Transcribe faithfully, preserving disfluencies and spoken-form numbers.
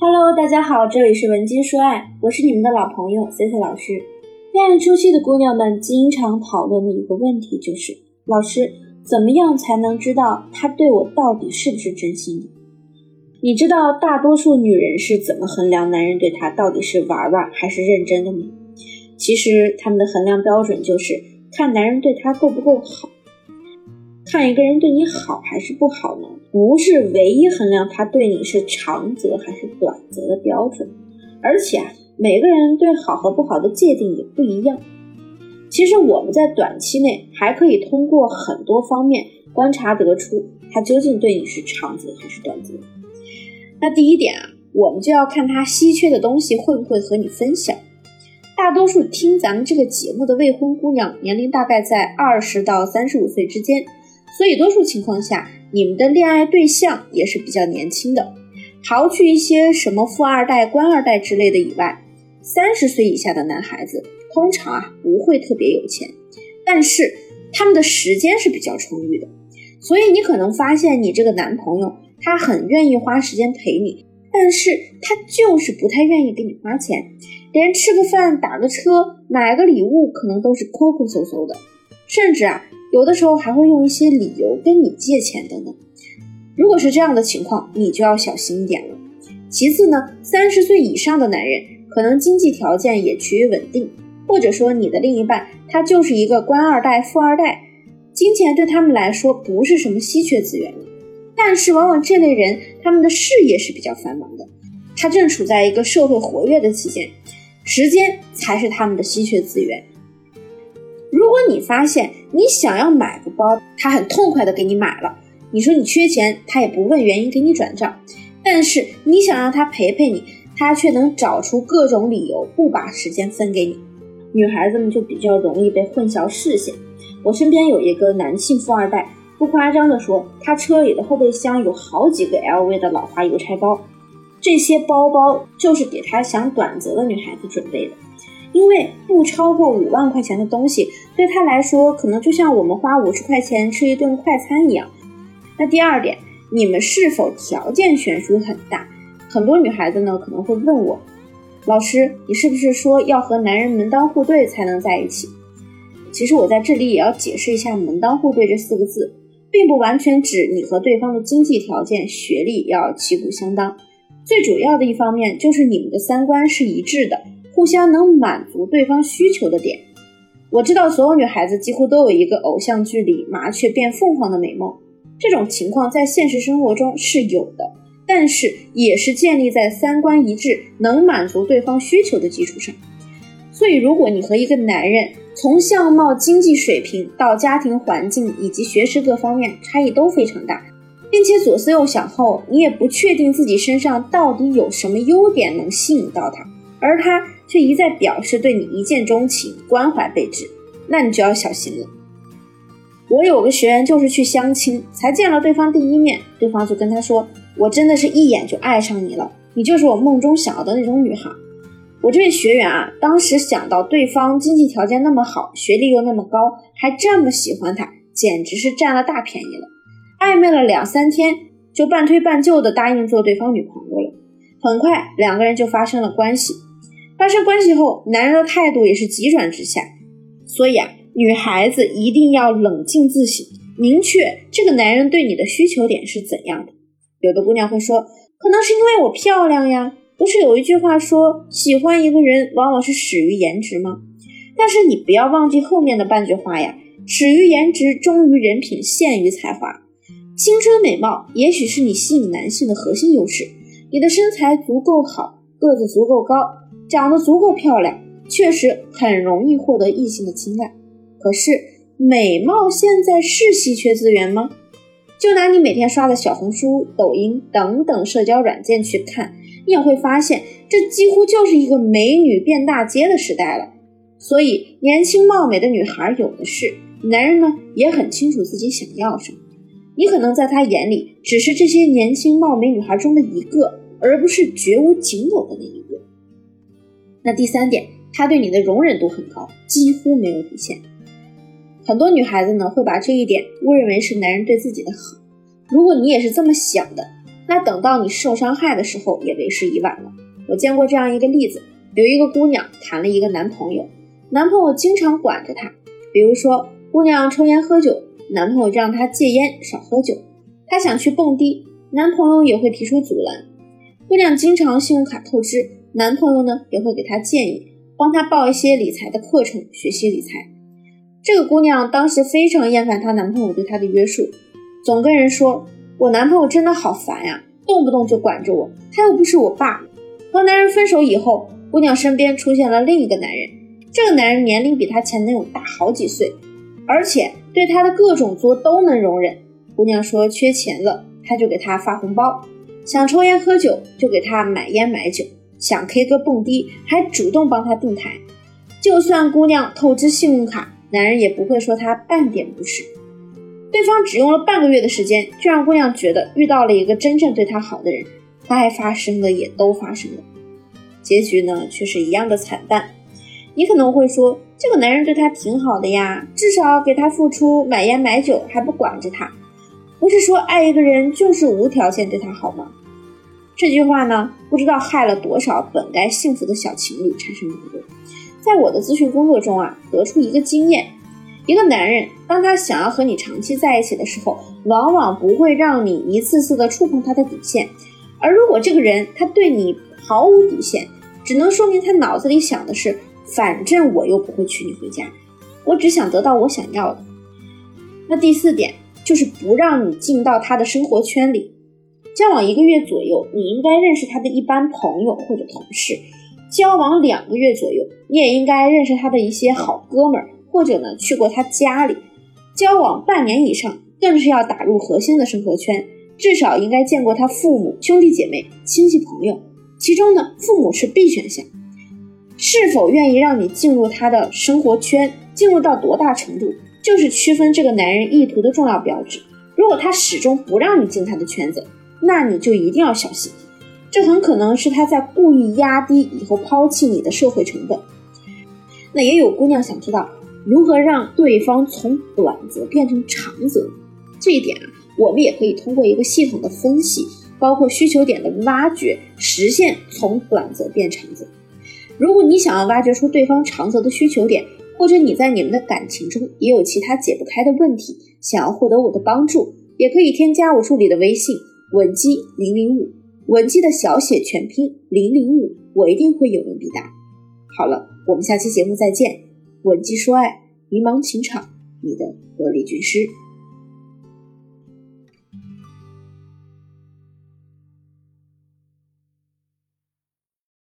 Hello， 大家好，这里是文姬说爱，我是你们的老朋友 C C 老师。恋爱初期的姑娘们经常讨论的一个问题就是，老师，怎么样才能知道他对我到底是不是真心的？你知道大多数女人是怎么衡量男人对她到底是玩玩还是认真的吗？其实他们的衡量标准就是看男人对她够不够好。看一个人对你好还是不好呢，不是唯一衡量他对你是长则还是短则的标准，而且啊，每个人对好和不好的界定也不一样。其实我们在短期内还可以通过很多方面观察得出他究竟对你是长则还是短则。那第一点啊，我们就要看他稀缺的东西会不会和你分享。大多数听咱们这个节目的未婚姑娘年龄大概在二十到三十五岁之间，所以多数情况下你们的恋爱对象也是比较年轻的，刨去一些什么富二代官二代之类的以外，三十岁以下的男孩子通常啊不会特别有钱，但是他们的时间是比较充裕的，所以你可能发现你这个男朋友他很愿意花时间陪你，但是他就是不太愿意给你花钱，连吃个饭打个车买个礼物可能都是抠抠搜搜的，甚至啊有的时候还会用一些理由跟你借钱等等。如果是这样的情况，你就要小心一点了。其次呢，三十岁以上的男人可能经济条件也趋于稳定，或者说你的另一半他就是一个官二代富二代，金钱对他们来说不是什么稀缺资源了。但是往往这类人他们的事业是比较繁忙的，他正处在一个社会活跃的期间，时间才是他们的稀缺资源。如果你发现你想要买个包，他很痛快的给你买了，你说你缺钱，他也不问原因给你转账，但是你想让他陪陪你，他却能找出各种理由不把时间分给你。女孩子们就比较容易被混淆视线。我身边有一个男性富二代，不夸张的说，他车里的后备箱有好几个 L V 的老花邮差包，这些包包就是给他想短择的女孩子准备的。因为不超过五万块钱的东西对他来说可能就像我们花五十块钱吃一顿快餐一样。那第二点，你们是否条件悬殊很大？很多女孩子呢可能会问我，老师，你是不是说要和男人门当户对才能在一起？其实我在这里也要解释一下，门当户对这四个字并不完全指你和对方的经济条件学历要旗鼓相当，最主要的一方面就是你们的三观是一致的，互相能满足对方需求的点。我知道所有女孩子几乎都有一个偶像剧里麻雀变凤凰的美梦，这种情况在现实生活中是有的，但是也是建立在三观一致能满足对方需求的基础上。所以如果你和一个男人从相貌、经济水平到家庭环境以及学识各方面差异都非常大，并且左思右想后你也不确定自己身上到底有什么优点能吸引到他，而他却一再表示对你一见钟情，关怀备至，那你就要小心了。我有个学员就是去相亲，才见了对方第一面，对方就跟他说，我真的是一眼就爱上你了，你就是我梦中想要的那种女孩。我这位学员啊，当时想到对方经济条件那么好，学历又那么高，还这么喜欢他，简直是占了大便宜了。暧昧了两三天，就半推半就的答应做对方女朋友了。很快两个人就发生了关系。发生关系后，男人的态度也是急转直下，所以啊，女孩子一定要冷静自省，明确这个男人对你的需求点是怎样的。有的姑娘会说，可能是因为我漂亮呀，不是有一句话说，喜欢一个人往往是始于颜值吗？但是你不要忘记后面的半句话呀，始于颜值，忠于人品，陷于才华。青春美貌也许是你吸引男性的核心优势，你的身材足够好，个子足够高，长得足够漂亮，确实很容易获得异性的青睐。可是美貌现在是稀缺资源吗？就拿你每天刷的小红书、抖音等等社交软件去看，你也会发现这几乎就是一个美女遍大街的时代了。所以年轻貌美的女孩有的是，男人呢也很清楚自己想要什么，你可能在他眼里只是这些年轻貌美女孩中的一个，而不是绝无仅有的那一个。那第三点，他对你的容忍度很高，几乎没有底线。很多女孩子呢会把这一点误认为是男人对自己的好。如果你也是这么想的，那等到你受伤害的时候也为时已晚了。我见过这样一个例子，有一个姑娘谈了一个男朋友，男朋友经常管着她，比如说姑娘抽烟喝酒，男朋友让她戒烟少喝酒，她想去蹦迪，男朋友也会提出阻拦。姑娘经常信用卡透支，男朋友呢也会给她建议，帮她报一些理财的课程，学习理财。这个姑娘当时非常厌烦她男朋友对她的约束，总跟人说，我男朋友真的好烦呀、啊，动不动就管着我，他又不是我爸。和男人分手以后，姑娘身边出现了另一个男人，这个男人年龄比她前男友大好几岁，而且对她的各种作都能容忍。姑娘说缺钱了，他就给她发红包，想抽烟喝酒就给她买烟买酒，想 K 歌蹦迪还主动帮她订台。就算姑娘透支信用卡，男人也不会说她半点不是。对方只用了半个月的时间，就让姑娘觉得遇到了一个真正对她好的人，该发生的也都发生了。结局呢，却是一样的惨淡。你可能会说，这个男人对她挺好的呀，至少给她付出买烟买酒，还不管着她。不是说爱一个人就是无条件对她好吗？这句话呢，不知道害了多少本该幸福的小情侣产生矛盾。在我的咨询工作中啊，得出一个经验，一个男人当他想要和你长期在一起的时候，往往不会让你一次次的触碰他的底线，而如果这个人他对你毫无底线，只能说明他脑子里想的是，反正我又不会娶你回家，我只想得到我想要的。那第四点就是不让你进到他的生活圈里。交往一个月左右，你应该认识他的一般朋友或者同事；交往两个月左右，你也应该认识他的一些好哥们儿，或者呢去过他家里。交往半年以上，更是要打入核心的生活圈，至少应该见过他父母、兄弟姐妹、亲戚朋友，其中呢父母是必选项。是否愿意让你进入他的生活圈，进入到多大程度，就是区分这个男人意图的重要标志。如果他始终不让你进他的圈子，那你就一定要小心，这很可能是他在故意压低以后抛弃你的社会成本。那也有姑娘想知道如何让对方从短则变成长则，这一点啊，我们也可以通过一个系统的分析，包括需求点的挖掘，实现从短则变长则。如果你想要挖掘出对方长则的需求点，或者你在你们的感情中也有其他解不开的问题，想要获得我的帮助，也可以添加我助理的微信文姬零零五，文姬的小写全拼零零五，我一定会有问必答。好了，我们下期节目再见。文姬说爱，迷茫情场，你的得力军师。